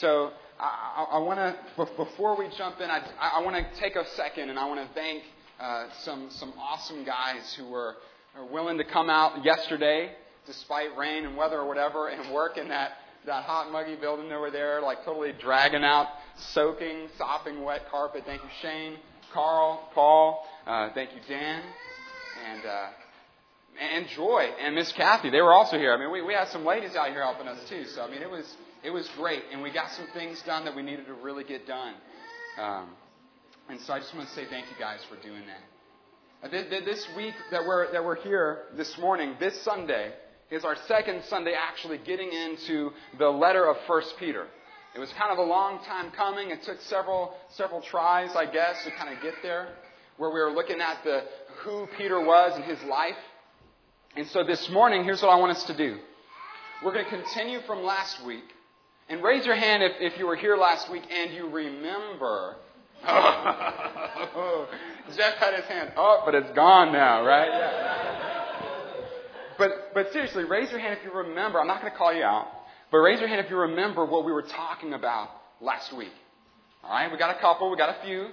So I want to, before we jump in, I want to take a second and I want to thank some awesome guys who were willing to come out yesterday, despite rain and weather or whatever, and work in that hot, muggy building over there, like totally dragging out, soaking, sopping wet carpet. Thank you, Shane, Carl, Paul. Thank you, Dan. And Joy and Miss Kathy, they were also here. I mean, we had some ladies out here helping us too. So, I mean, it was great. And we got some things done that we needed to really get done. And so I just want to say thank you guys for doing that. This week that we're here this morning, this Sunday, is our second Sunday actually getting into the letter of First Peter. It was kind of a long time coming. It took several tries, I guess, to kind of get there, where we were looking at who Peter was and his life. And so this morning, here's what I want us to do. We're going to continue from last week. And raise your hand if you were here last week and you remember. Oh, Jeff had his hand up, but it's gone now, right? Yeah. But seriously, raise your hand if you remember. I'm not going to call you out. But raise your hand if you remember what we were talking about last week. All right, we got a couple. We got a few.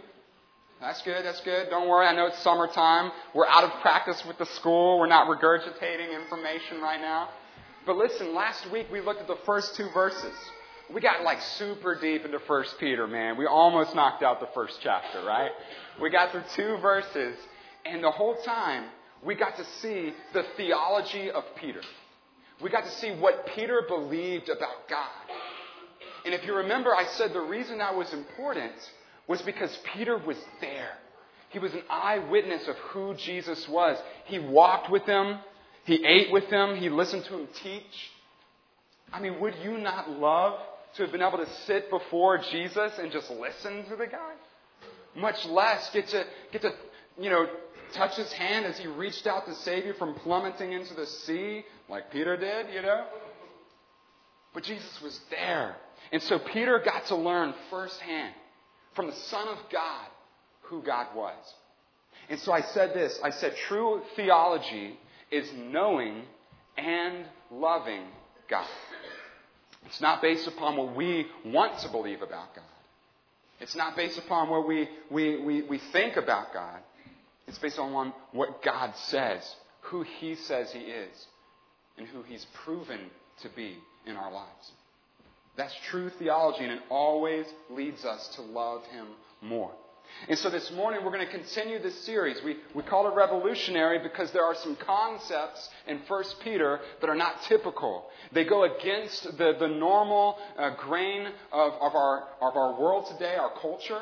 That's good. That's good. Don't worry. I know it's summertime. We're out of practice with the school. We're not regurgitating information right now. But listen, last week we looked at the first two verses. We got like super deep into First Peter, man. We almost knocked out the first chapter, right? We got through two verses, and the whole time we got to see the theology of Peter. We got to see what Peter believed about God. And if you remember, I said the reason that was important was because Peter was there. He was an eyewitness of who Jesus was. He walked with him. He ate with him. He listened to him teach. I mean, would you not love to have been able to sit before Jesus and just listen to the guy? Much less get to touch his hand as he reached out to save you from plummeting into the sea like Peter did, But Jesus was there. And so Peter got to learn firsthand from the Son of God who God was. And so I said this. I said true theology is knowing and loving God. It's not based upon what we want to believe about God. It's not based upon what we think about God. It's based on what God says, who He says He is, and who He's proven to be in our lives. That's true theology, and it always leads us to love Him more. And so this morning, we're going to continue this series. We call it revolutionary because there are some concepts in 1 Peter that are not typical. They go against the normal grain of our world today, our culture.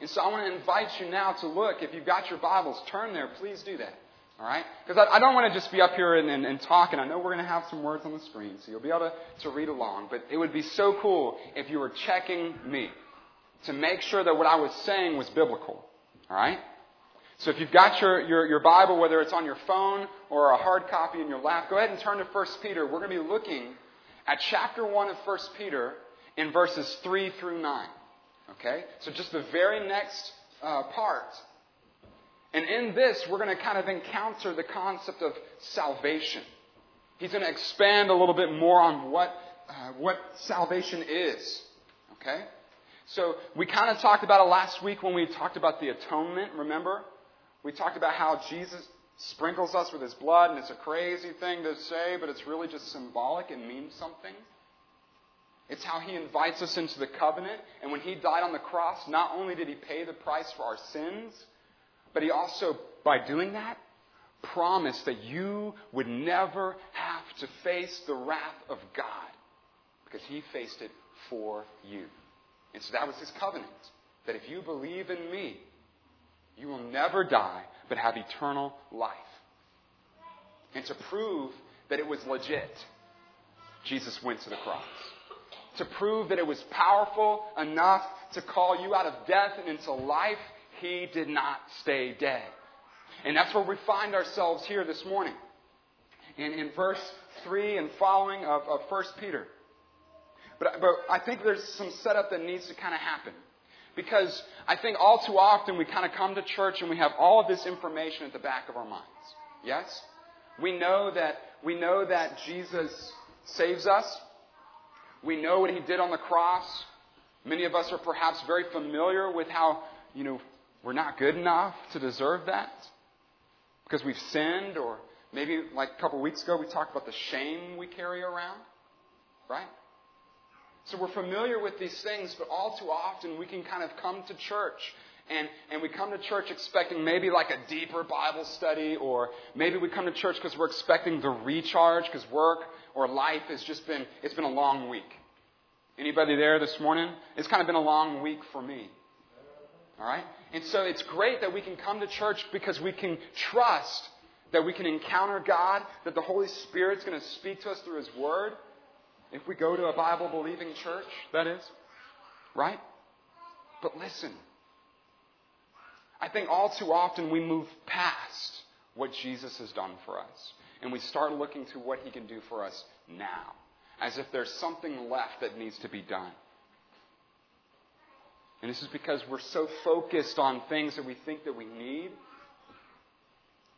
And so I want to invite you now to look. If you've got your Bibles, turn there. Please do that. All right? Because I don't want to just be up here and talking. I know we're going to have some words on the screen, so you'll be able to read along. But it would be so cool if you were checking me to make sure that what I was saying was biblical. All right? So if you've got your Bible, whether it's on your phone or a hard copy in your lap, go ahead and turn to 1 Peter. We're going to be looking at chapter 1 of 1 Peter in verses 3 through 9. Okay? So just the very next part. And in this, we're going to kind of encounter the concept of salvation. He's going to expand a little bit more on what salvation is. Okay? So we kind of talked about it last week when we talked about the atonement, remember? We talked about how Jesus sprinkles us with His blood, and it's a crazy thing to say, but it's really just symbolic and means something. It's how He invites us into the covenant, and when He died on the cross, not only did He pay the price for our sins, but He also, by doing that, promised that you would never have to face the wrath of God, because He faced it for you. And so that was His covenant, that if you believe in Me, you will never die, but have eternal life. And to prove that it was legit, Jesus went to the cross. To prove that it was powerful enough to call you out of death and into life, He did not stay dead. And that's where we find ourselves here this morning. And in verse 3 and following of 1 Peter. But I think there's some setup that needs to kind of happen. Because I think all too often we kind of come to church and we have all of this information at the back of our minds. Yes? We know that Jesus saves us. We know what he did on the cross. Many of us are perhaps very familiar with how, we're not good enough to deserve that because we've sinned, or maybe like a couple weeks ago we talked about the shame we carry around, right? So we're familiar with these things, but all too often we can kind of come to church and we come to church expecting maybe like a deeper Bible study, or maybe we come to church because we're expecting the recharge because work or life has just been, it's been a long week. Anybody there this morning? It's kind of been a long week for me. All right? And so it's great that we can come to church because we can trust that we can encounter God, that the Holy Spirit's going to speak to us through His Word. If we go to a Bible-believing church, that is. Right? But listen, I think all too often we move past what Jesus has done for us. And we start looking to what He can do for us now, as if there's something left that needs to be done. And this is because we're so focused on things that we think that we need,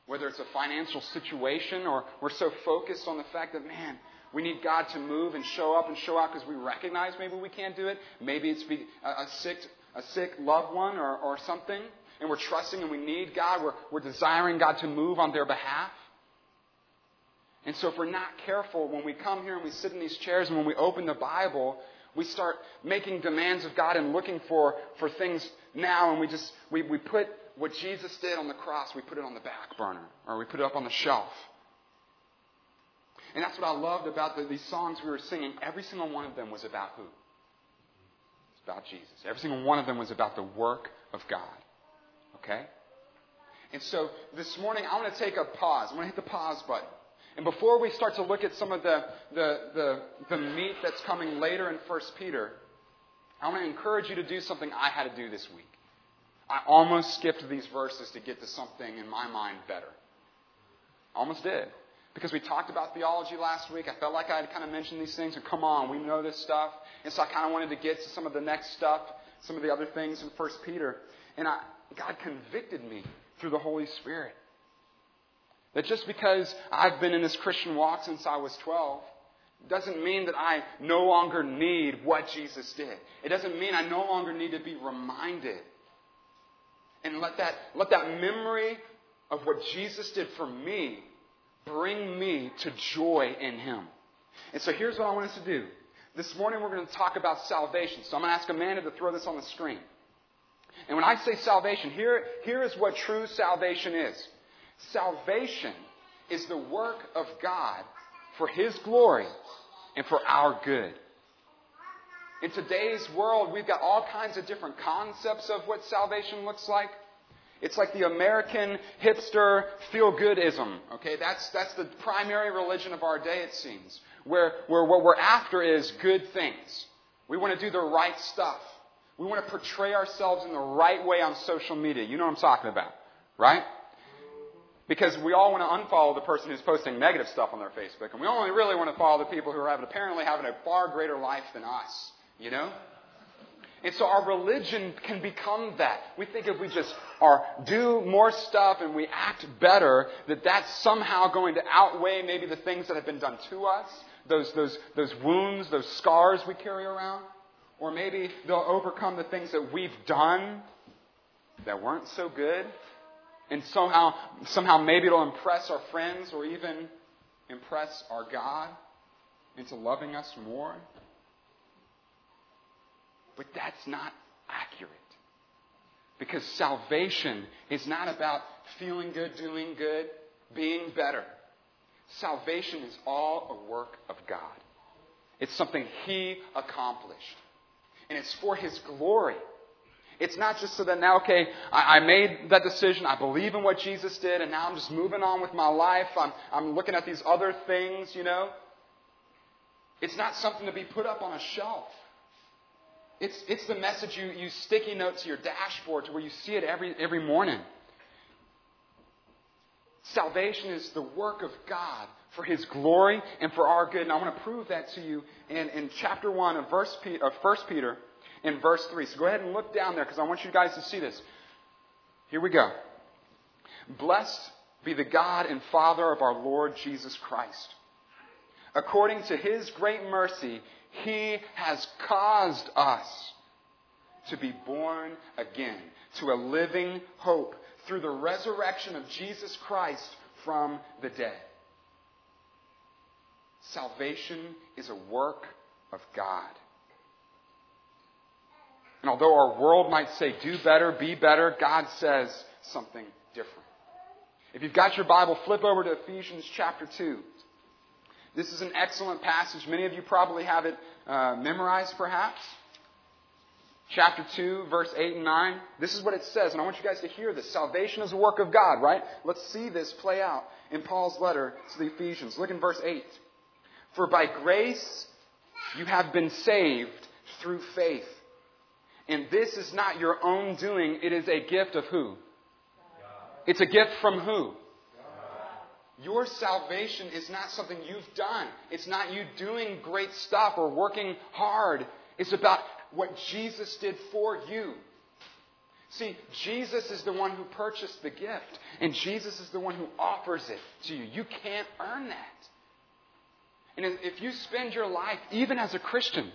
whether it's a financial situation, or we're so focused on the fact that, man, we need God to move and show up and show out because we recognize maybe we can't do it. Maybe it's a sick loved one or something, and we're trusting and we need God. We're desiring God to move on their behalf. And so if we're not careful, when we come here and we sit in these chairs and when we open the Bible, we start making demands of God and looking for things now, and we put what Jesus did on the cross, we put it on the back burner, or we put it up on the shelf. And that's what I loved about these songs we were singing. Every single one of them was about who? It's about Jesus. Every single one of them was about the work of God. Okay? And so this morning, I want to take a pause. I'm going to hit the pause button. And before we start to look at some of the meat that's coming later in 1 Peter, I want to encourage you to do something I had to do this week. I almost skipped these verses to get to something, in my mind, better. Almost did. Because we talked about theology last week. I felt like I had kind of mentioned these things, and come on, we know this stuff. And so I kind of wanted to get to some of the next stuff, some of the other things in 1 Peter. And God convicted me through the Holy Spirit. That just because I've been in this Christian walk since I was 12 doesn't mean that I no longer need what Jesus did. It doesn't mean I no longer need to be reminded. And let that memory of what Jesus did for me bring me to joy in Him. And so here's what I want us to do. This morning we're going to talk about salvation. So I'm going to ask Amanda to throw this on the screen. And when I say salvation, here is what true salvation is. Salvation is the work of God for His glory and for our good. In today's world, we've got all kinds of different concepts of what salvation looks like. It's like the American hipster feel-goodism. Okay, that's the primary religion of our day, it seems, where what we're after is good things. We want to do the right stuff. We want to portray ourselves in the right way on social media. You know what I'm talking about, right? Because we all want to unfollow the person who's posting negative stuff on their Facebook. And we only really want to follow the people who are apparently having a far greater life than us, And so our religion can become that. We think if we just do more stuff and we act better, that's somehow going to outweigh maybe the things that have been done to us, those wounds, those scars we carry around. Or maybe they'll overcome the things that we've done that weren't so good. And somehow maybe it'll impress our friends or even impress our God into loving us more. But that's not accurate. Because salvation is not about feeling good, doing good, being better. Salvation is all a work of God. It's something He accomplished. And it's for His glory. It's not just so that now, okay, I made that decision. I believe in what Jesus did, and now I'm just moving on with my life. I'm looking at these other things, It's not something to be put up on a shelf. It's the message you sticky note to your dashboard to where you see it every morning. Salvation is the work of God for His glory and for our good. And I want to prove that to you in chapter 1 of 1 Peter. In verse 3. So go ahead and look down there because I want you guys to see this. Here we go. Blessed be the God and Father of our Lord Jesus Christ. According to His great mercy, He has caused us to be born again to a living hope through the resurrection of Jesus Christ from the dead. Salvation is a work of God. And although our world might say, do better, be better, God says something different. If you've got your Bible, flip over to Ephesians chapter 2. This is an excellent passage. Many of you probably have it memorized, perhaps. Chapter 2, verse 8 and 9. This is what it says, and I want you guys to hear this. Salvation is a work of God, right? Let's see this play out in Paul's letter to the Ephesians. Look in verse 8. For by grace you have been saved through faith. And this is not your own doing. It is a gift of who? God. It's a gift from who? God. Your salvation is not something you've done. It's not you doing great stuff or working hard. It's about what Jesus did for you. See, Jesus is the one who purchased the gift, and Jesus is the one who offers it to you. You can't earn that. And if you spend your life, even as a Christian,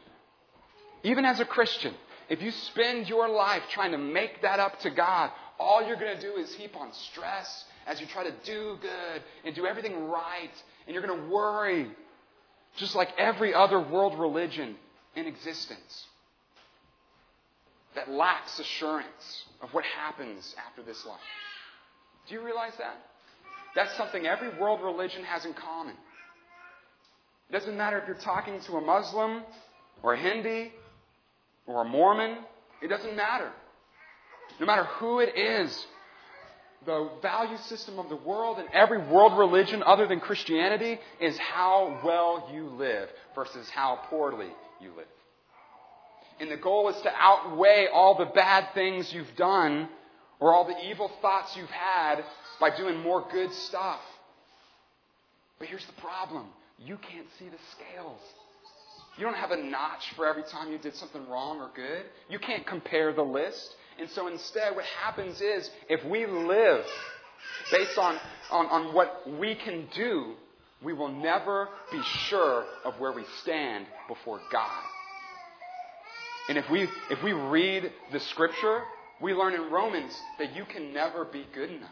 if you spend your life trying to make that up to God, all you're going to do is heap on stress as you try to do good and do everything right. And you're going to worry, just like every other world religion in existence that lacks assurance of what happens after this life. Do you realize that? That's something every world religion has in common. It doesn't matter if you're talking to a Muslim or a Hindu or a Mormon. It doesn't matter. No matter who it is, the value system of the world and every world religion other than Christianity is how well you live versus how poorly you live. And the goal is to outweigh all the bad things you've done or all the evil thoughts you've had by doing more good stuff. But here's the problem. You can't see the scales. You don't have a notch for every time you did something wrong or good. You can't compare the list. And so instead, what happens is, if we live based on what we can do, we will never be sure of where we stand before God. And if we read the Scripture, we learn in Romans that you can never be good enough.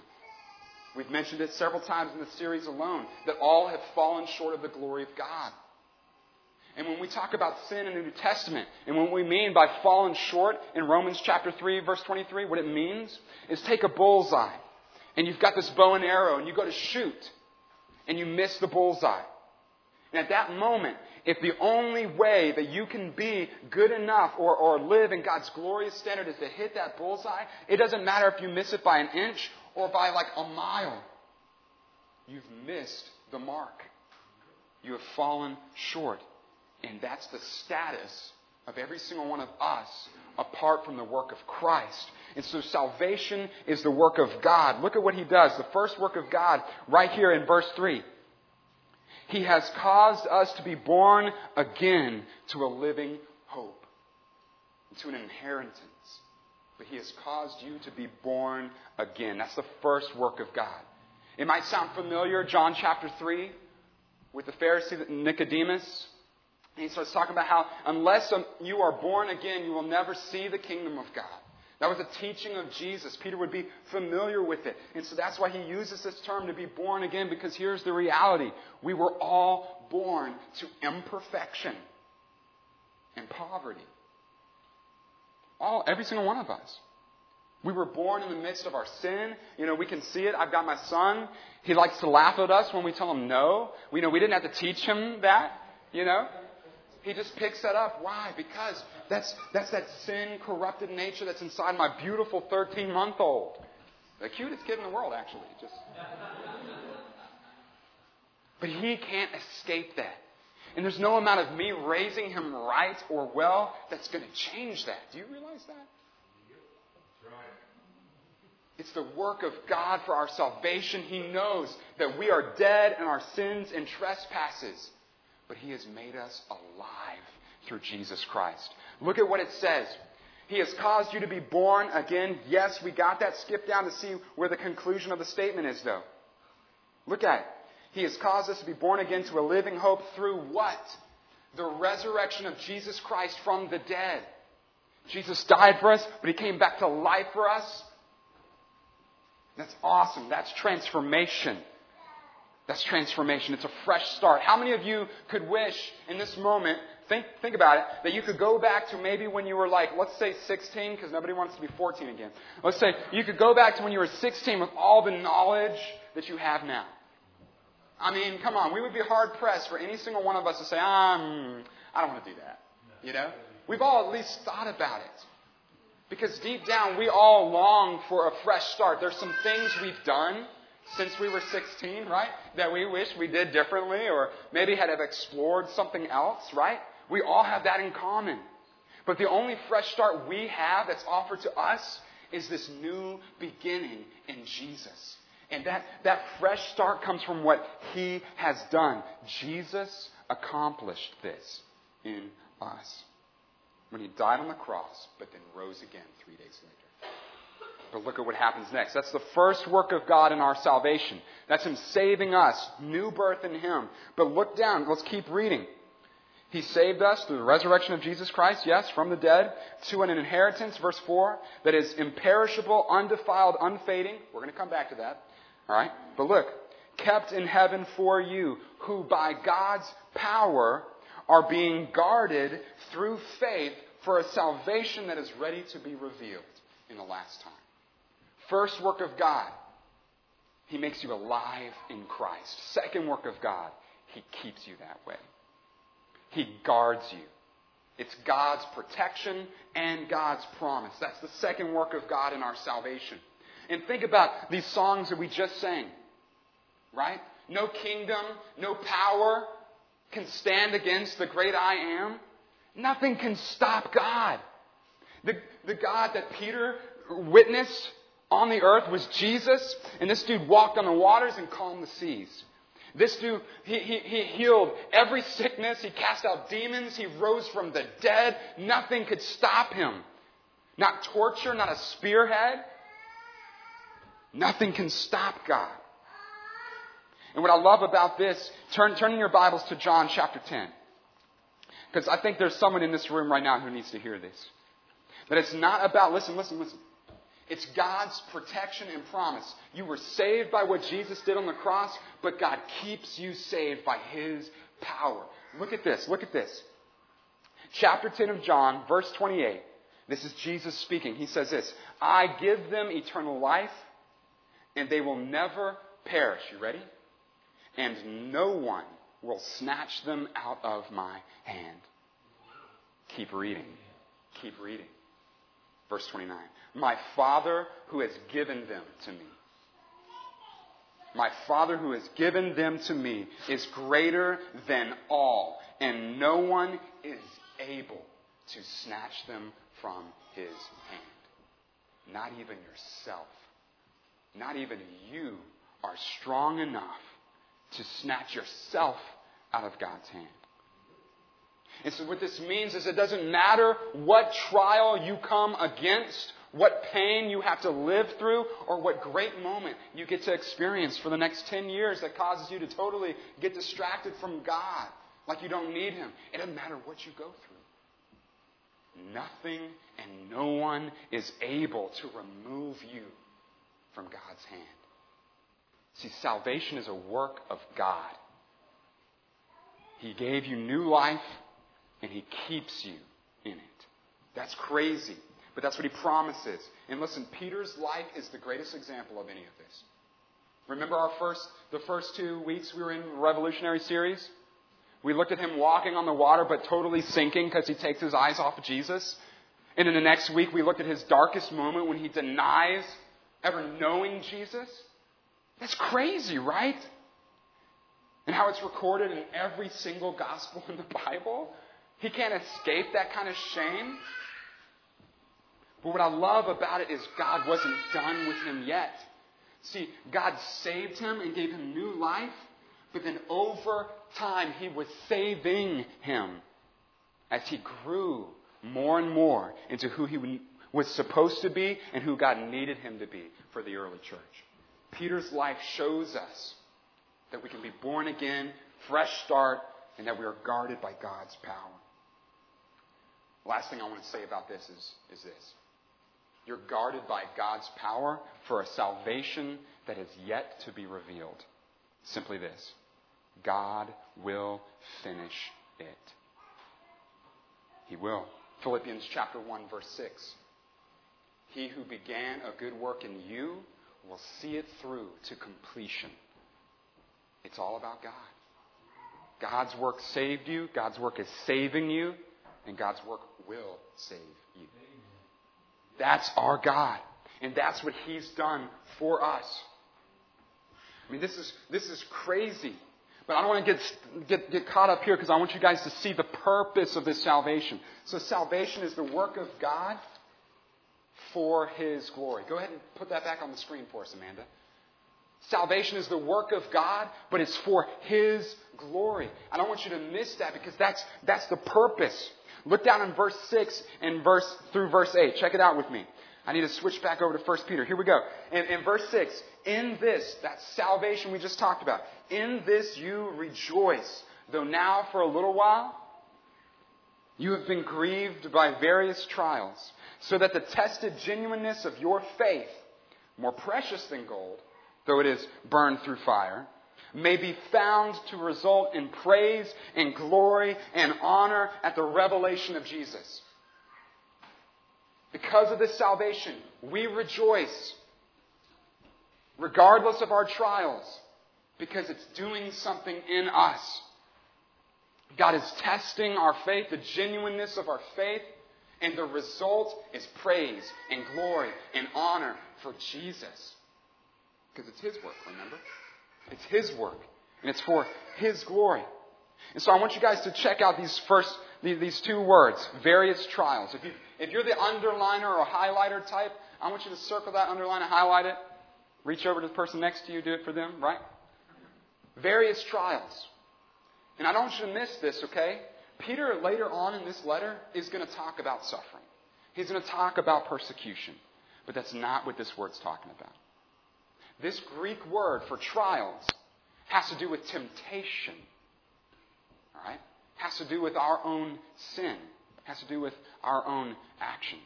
We've mentioned it several times in the series alone, that all have fallen short of the glory of God. And when we talk about sin in the New Testament, and what we mean by fallen short in Romans chapter 3, verse 23, what it means is take a bullseye, and you've got this bow and arrow, and you go to shoot, and you miss the bullseye. And at that moment, if the only way that you can be good enough or live in God's glorious standard is to hit that bullseye, it doesn't matter if you miss it by an inch or by like a mile. You've missed the mark. You have fallen short. And that's the status of every single one of us apart from the work of Christ. And so salvation is the work of God. Look at what he does. The first work of God right here in verse 3. He has caused us to be born again to a living hope, to an inheritance. But he has caused you to be born again. That's the first work of God. It might sound familiar, John chapter 3, with the Pharisee Nicodemus. And he starts talking about how unless you are born again, you will never see the kingdom of God. That was a teaching of Jesus. Peter would be familiar with it. And so that's why he uses this term to be born again, because here's the reality. We were all born to imperfection and poverty. Every single one of us. We were born in the midst of our sin. You know, we can see it. I've got my son. He likes to laugh at us when we tell him no. We know we didn't have to teach him that, you know. He just picks that up. Why? Because that's that sin-corrupted nature that's inside my beautiful 13-month-old. The cutest kid in the world, actually. Just. But he can't escape that. And there's no amount of me raising him right or well that's going to change that. Do you realize that? It's the work of God for our salvation. He knows that we are dead in our sins and trespasses. But he has made us alive through Jesus Christ. Look at what it says. He has caused you to be born again. Yes, we got that. Skip down to see where the conclusion of the statement is, though. Look at it. He has caused us to be born again to a living hope through what? the resurrection of Jesus Christ from the dead. Jesus died for us, but he came back to life for us. That's awesome. That's transformation. That's transformation. It's a fresh start. How many of you could wish in this moment, think about it, that you could go back to maybe when you were like, let's say 16, because nobody wants to be 14 again. Let's say you could go back to when you were 16 with all the knowledge that you have now. I mean, come on, we would be hard-pressed for any single one of us to say, I don't want to do that. You know? We've all at least thought about it. Because deep down, we all long for a fresh start. There's some things we've done since we were 16, right? That we wish we did differently or maybe had have explored something else, right? We all have that in common. But the only fresh start we have that's offered to us is this new beginning in Jesus. And that fresh start comes from what he has done. Jesus accomplished this in us when he died on the cross, but then rose again 3 days later. But look at what happens next. That's the first work of God in our salvation. That's him saving us, new birth in him. But look down. Let's keep reading. He saved us through the resurrection of Jesus Christ, yes, from the dead, to an inheritance, verse 4, that is imperishable, undefiled, unfading. We're going to come back to that. All right? But look, kept in heaven for you, who by God's power are being guarded through faith for a salvation that is ready to be revealed in the last time. First work of God, he makes you alive in Christ. Second work of God, he keeps you that way. He guards you. It's God's protection and God's promise. That's the second work of God in our salvation. And think about these songs that we just sang, right? No kingdom, no power can stand against the great I am. Nothing can stop God. The God that Peter witnessed on the earth was Jesus. And this dude walked on the waters and calmed the seas. This dude, he healed every sickness. He cast out demons. He rose from the dead. Nothing could stop him. Not torture, not a spearhead. Nothing can stop God. And what I love about this, turn in your Bibles to John chapter 10. Because I think there's someone in this room right now who needs to hear this. That it's not about, listen. It's God's protection and promise. You were saved by what Jesus did on the cross, but God keeps you saved by his power. Look at this. Chapter 10 of John, verse 28. This is Jesus speaking. He says this, I give them eternal life, and they will never perish. You ready? And no one will snatch them out of my hand. Keep reading. Verse 29, My Father who has given them to me is greater than all, and no one is able to snatch them from his hand. Not even yourself. Not even you are strong enough to snatch yourself out of God's hand. And so what this means is it doesn't matter what trial you come against, what pain you have to live through, or what great moment you get to experience for the next 10 years that causes you to totally get distracted from God, like you don't need him. It doesn't matter what you go through. Nothing and no one is able to remove you from God's hand. See, salvation is a work of God. He gave you new life, and he keeps you in it. That's crazy, but that's what he promises. And listen, Peter's life is the greatest example of any of this. Remember the first 2 weeks we were in the Revolutionary Series? We looked at him walking on the water but totally sinking because he takes his eyes off of Jesus. And in the next week we looked at his darkest moment when he denies ever knowing Jesus. That's crazy, right? And how it's recorded in every single gospel in the Bible. He can't escape that kind of shame. But what I love about it is God wasn't done with him yet. See, God saved him and gave him new life, but then over time he was saving him as he grew more and more into who he was supposed to be and who God needed him to be for the early church. Peter's life shows us that we can be born again, fresh start, and that we are guarded by God's power. Last thing I want to say about this is this. You're guarded by God's power for a salvation that is yet to be revealed. Simply this: God will finish it. He will. Philippians chapter 1, verse 6. He who began a good work in you will see it through to completion. It's all about God. God's work saved you. God's work is saving you. And God's work will save you. That's our God. And that's what He's done for us. I mean, this is crazy. But I don't want to get caught up here because I want you guys to see the purpose of this salvation. So salvation is the work of God for His glory. Go ahead and put that back on the screen for us, Amanda. Salvation is the work of God, but it's for His glory. I don't want you to miss that because that's the purpose. Look down in verse 6 and through verse 8. Check it out with me. I need to switch back over to First Peter. Here we go. In verse 6, in this, that salvation we just talked about, in this you rejoice, though now for a little while you have been grieved by various trials, so that the tested genuineness of your faith, more precious than gold, though it is burned through fire, may be found to result in praise and glory and honor at the revelation of Jesus. Because of this salvation, we rejoice regardless of our trials because it's doing something in us. God is testing our faith, the genuineness of our faith, and the result is praise and glory and honor for Jesus. Because it's His work, remember? It's His work, and it's for His glory. And so I want you guys to check out these two words, various trials. If you're the underliner or highlighter type, I want you to circle that, underline and highlight it. Reach over to the person next to you, do it for them, right? Various trials. And I don't want you to miss this, okay? Peter, later on in this letter, is going to talk about suffering. He's going to talk about persecution. But that's not what this word's talking about. This Greek word for trials has to do with temptation. All right? Has to do with our own sin. Has to do with our own actions.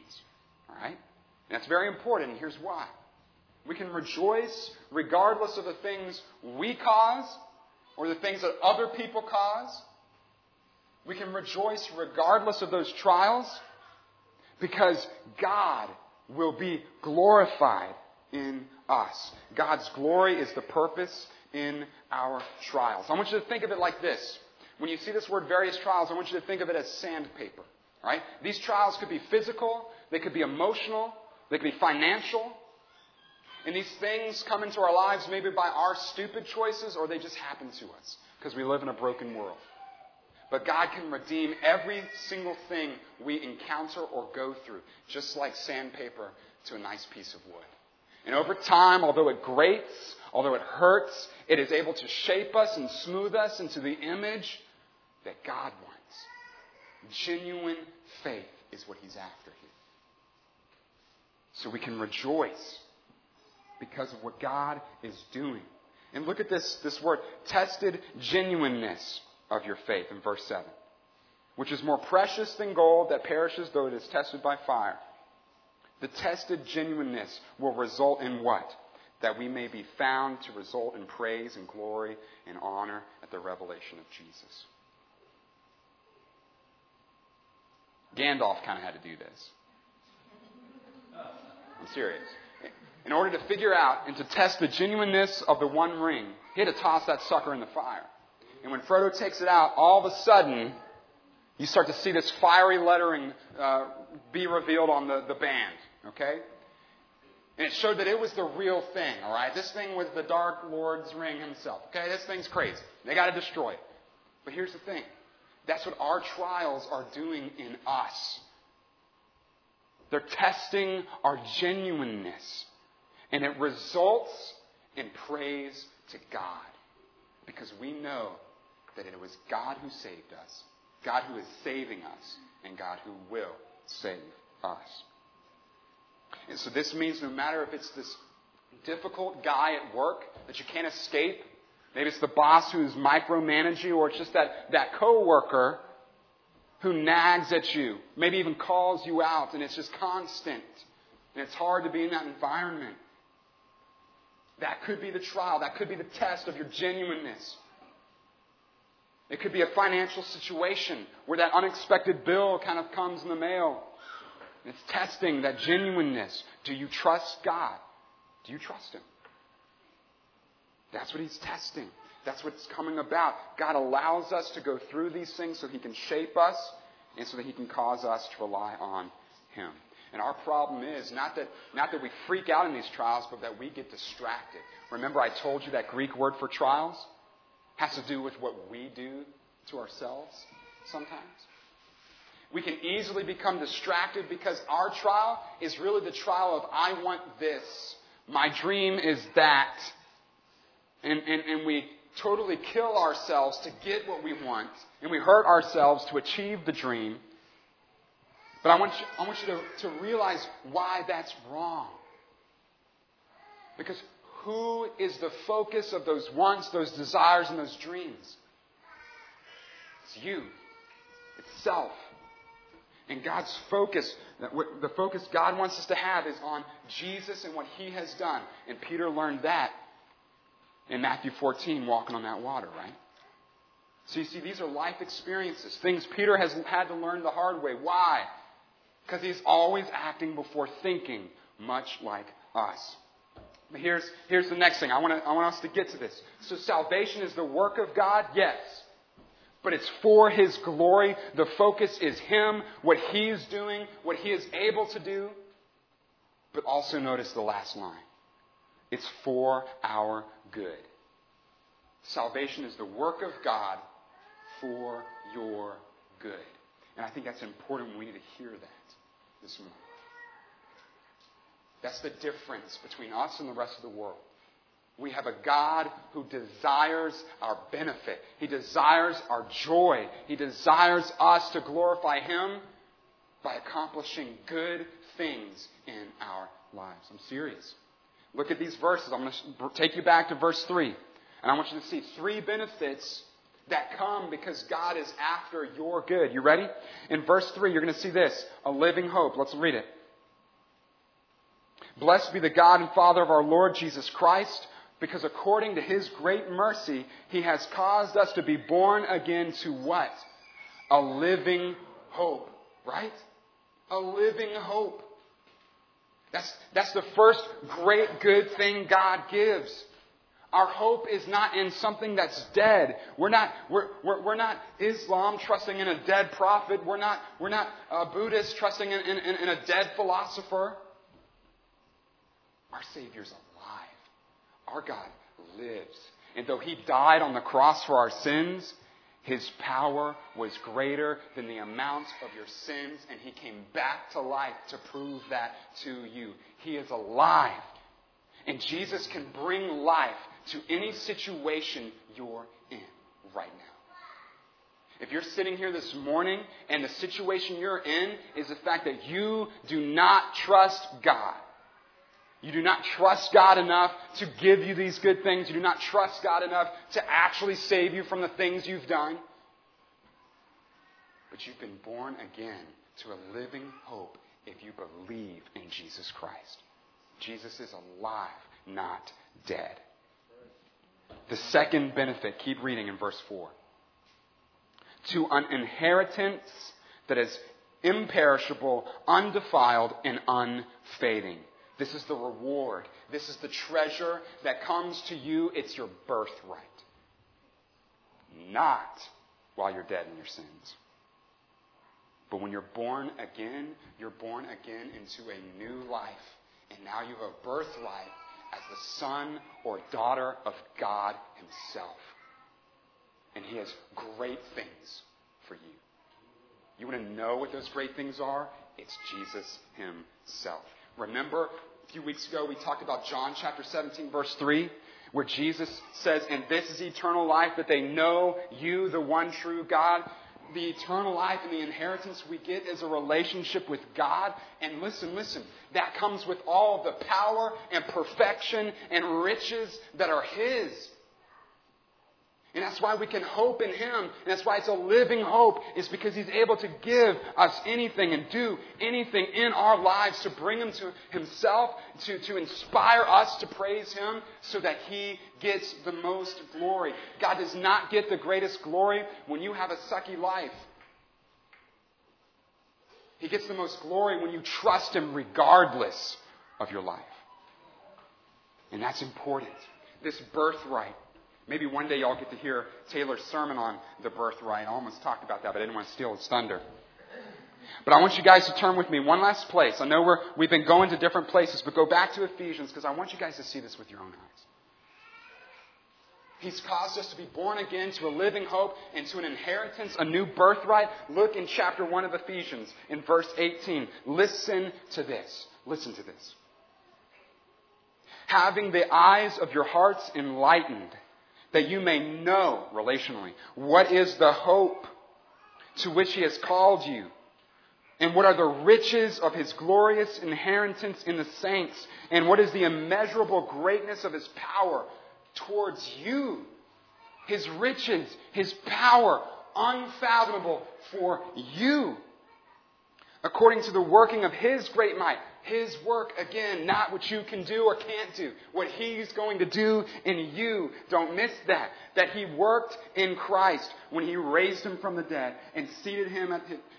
All right? And that's very important, and here's why. We can rejoice regardless of the things we cause or the things that other people cause. We can rejoice regardless of those trials because God will be glorified in us. God's glory is the purpose in our trials. I want you to think of it like this. When you see this word various trials, I want you to think of it as sandpaper. Right? These trials could be physical, they could be emotional, they could be financial. And these things come into our lives maybe by our stupid choices or they just happen to us because we live in a broken world. But God can redeem every single thing we encounter or go through, just like sandpaper to a nice piece of wood. And over time, although it grates, although it hurts, it is able to shape us and smooth us into the image that God wants. Genuine faith is what He's after here. So we can rejoice because of what God is doing. And look at this word, tested genuineness of your faith in verse 7, which is more precious than gold that perishes though it is tested by fire. The tested genuineness will result in what? That we may be found to result in praise and glory and honor at the revelation of Jesus. Gandalf kind of had to do this. I'm serious. In order to figure out and to test the genuineness of the One Ring, he had to toss that sucker in the fire. And when Frodo takes it out, all of a sudden, you start to see this fiery lettering be revealed on the band. Okay? And it showed that it was the real thing. All right? This thing was the Dark Lord's ring himself. Okay? This thing's crazy. They got to destroy it. But here's the thing. That's what our trials are doing in us. They're testing our genuineness. And it results in praise to God. Because we know that it was God who saved us, God who is saving us, and God who will save us. And so this means no matter if it's this difficult guy at work that you can't escape, Maybe it's the boss who's micromanaging, or it's just that coworker who nags at you, maybe even calls you out, and it's just constant. And it's hard to be in that environment. That could be the trial. That could be the test of your genuineness. It could be a financial situation where that unexpected bill kind of comes in the mail. It's testing that genuineness. Do you trust God? Do you trust Him? That's what He's testing. That's what's coming about. God allows us to go through these things so He can shape us and so that He can cause us to rely on Him. And our problem is not that we freak out in these trials, but that we get distracted. Remember I told you that Greek word for trials has to do with what we do to ourselves sometimes. We can easily become distracted because our trial is really the trial of I want this. My dream is that. And we totally kill ourselves to get what we want, and we hurt ourselves to achieve the dream. But I want you to realize why that's wrong. Because who is the focus of those wants, those desires, and those dreams? It's you. It's self. And God's focus, the focus God wants us to have, is on Jesus and what He has done. And Peter learned that in Matthew 14, walking on that water, right? So you see, these are life experiences, things Peter has had to learn the hard way. Why? Because he's always acting before thinking, much like us. But here's the next thing. I want us to get to this. So salvation is the work of God, yes. But it's for His glory. The focus is Him, what He's doing, what He is able to do. But also notice the last line. It's for our good. Salvation is the work of God for your good. And I think that's important. We need to hear that this morning. That's the difference between us and the rest of the world. We have a God who desires our benefit. He desires our joy. He desires us to glorify Him by accomplishing good things in our lives. I'm serious. Look at these verses. I'm going to take you back to verse 3. And I want you to see three benefits that come because God is after your good. You ready? In verse 3, you're going to see this. A living hope. Let's read it. Blessed be the God and Father of our Lord Jesus Christ, because according to His great mercy, He has caused us to be born again to what? A living hope. Right? A living hope. That's the first great good thing God gives. Our hope is not in something that's dead. We're not Islam trusting in a dead prophet. We're not Buddhists trusting in a dead philosopher. Our Savior's alive. Our God lives. And though He died on the cross for our sins, His power was greater than the amount of your sins, and He came back to life to prove that to you. He is alive, and Jesus can bring life to any situation you're in right now. If you're sitting here this morning and the situation you're in is the fact that you do not trust God, you do not trust God enough to give you these good things. You do not trust God enough to actually save you from the things you've done. But you've been born again to a living hope if you believe in Jesus Christ. Jesus is alive, not dead. The second benefit, keep reading in verse 4. To an inheritance that is imperishable, undefiled, and unfading. This is the reward. This is the treasure that comes to you. It's your birthright. Not while you're dead in your sins. But when you're born again into a new life. And now you have a birthright as the son or daughter of God Himself. And He has great things for you. You want to know what those great things are? It's Jesus Himself. Remember, a few weeks ago, we talked about John chapter 17, verse 3, where Jesus says, and this is eternal life, that they know you, the one true God. The eternal life and the inheritance we get is a relationship with God. And listen, that comes with all the power and perfection and riches that are His. And that's why we can hope in Him. And that's why it's a living hope. It's because He's able to give us anything and do anything in our lives to bring Him to Himself, to inspire us to praise Him so that He gets the most glory. God does not get the greatest glory when you have a sucky life. He gets the most glory when you trust Him regardless of your life. And that's important. This birthright. Maybe one day y'all get to hear Taylor's sermon on the birthright. I almost talked about that, but I didn't want to steal his thunder. But I want you guys to turn with me one last place. I know we've been going to different places, but go back to Ephesians because I want you guys to see this with your own eyes. He's caused us to be born again to a living hope and to an inheritance, a new birthright. Look in chapter 1 of Ephesians in verse 18. Listen to this. Listen to this. Having the eyes of your hearts enlightened, that you may know, relationally, what is the hope to which He has called you, and what are the riches of His glorious inheritance in the saints, and what is the immeasurable greatness of His power towards you, His riches, His power, unfathomable for you, according to the working of His great might. His work, again, not what you can do or can't do. What He's going to do in you. Don't miss that. That He worked in Christ when He raised Him from the dead and seated Him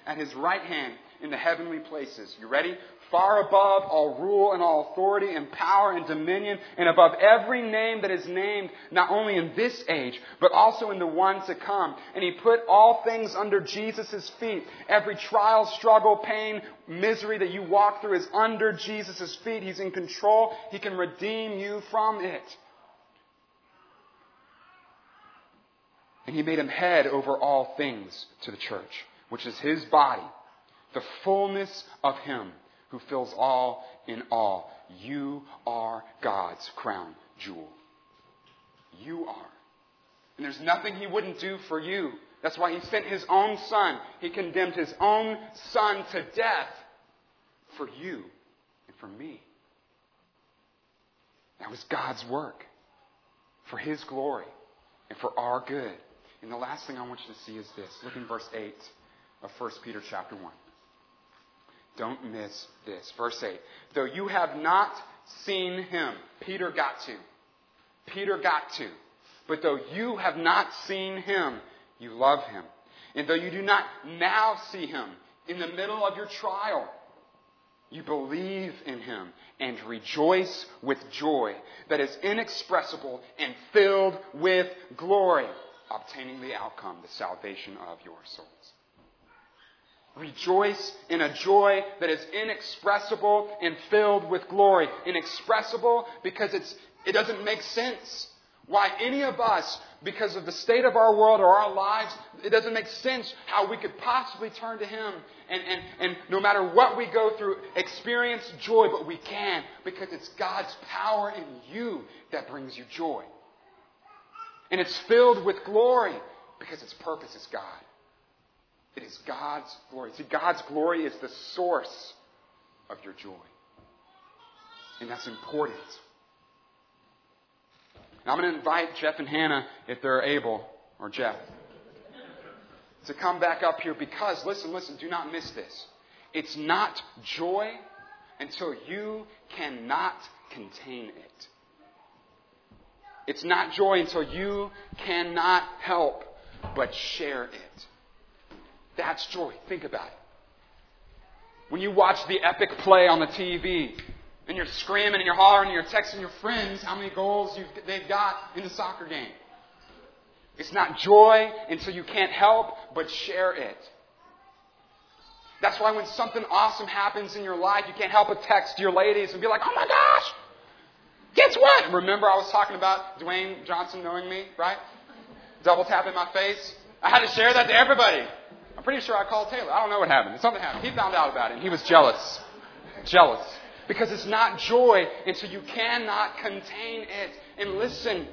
at His right hand in the heavenly places. You ready? Far above all rule and all authority and power and dominion and above every name that is named, not only in this age, but also in the one to come. And He put all things under Jesus' feet. Every trial, struggle, pain, misery that you walk through is under Jesus' feet. He's in control. He can redeem you from it. And He made Him head over all things to the church, which is His body, the fullness of Him who fills all in all. You are God's crown jewel. You are. And there's nothing He wouldn't do for you. That's why He sent His own Son. He condemned His own Son to death for you and for me. That was God's work for His glory and for our good. And the last thing I want you to see is this. Look in verse 8 of 1 Peter chapter 1. Don't miss this. Verse 8. Though you have not seen Him. Peter got to. Peter got to. But though you have not seen Him, you love Him. And though you do not now see Him in the middle of your trial, you believe in Him and rejoice with joy that is inexpressible and filled with glory, obtaining the outcome, the salvation of your souls. Rejoice in a joy that is inexpressible and filled with glory. Inexpressible because it doesn't make sense. Why any of us, because of the state of our world or our lives, it doesn't make sense how we could possibly turn to Him and no matter what we go through, experience joy. But we can, because it's God's power in you that brings you joy. And it's filled with glory because its purpose is God. It is God's glory. See, God's glory is the source of your joy. And that's important. And I'm going to invite Jeff and Hannah, if they're able, or Jeff, to come back up here because, listen, do not miss this. It's not joy until you cannot contain it. It's not joy until you cannot help but share it. That's joy. Think about it. When you watch the epic play on the TV and you're screaming and you're hollering and you're texting your friends how many goals they've got in the soccer game. It's not joy until you can't help but share it. That's why when something awesome happens in your life, you can't help but text your ladies and be like, oh my gosh, guess what? Remember I was talking about Dwayne Johnson knowing me, right? Double tapping my face. I had to share that to everybody. I'm pretty sure I called Taylor. I don't know what happened. Something happened. He found out about it, and he was jealous. Jealous. Because it's not joy until you cannot contain it. And listen,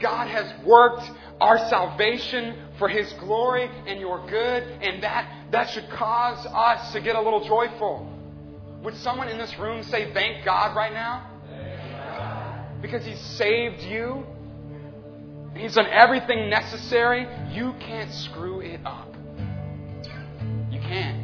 God has worked our salvation for His glory and your good, and that should cause us to get a little joyful. Would someone in this room say, thank God right now? Because He saved you. He's done everything necessary. You can't screw it up. You can't.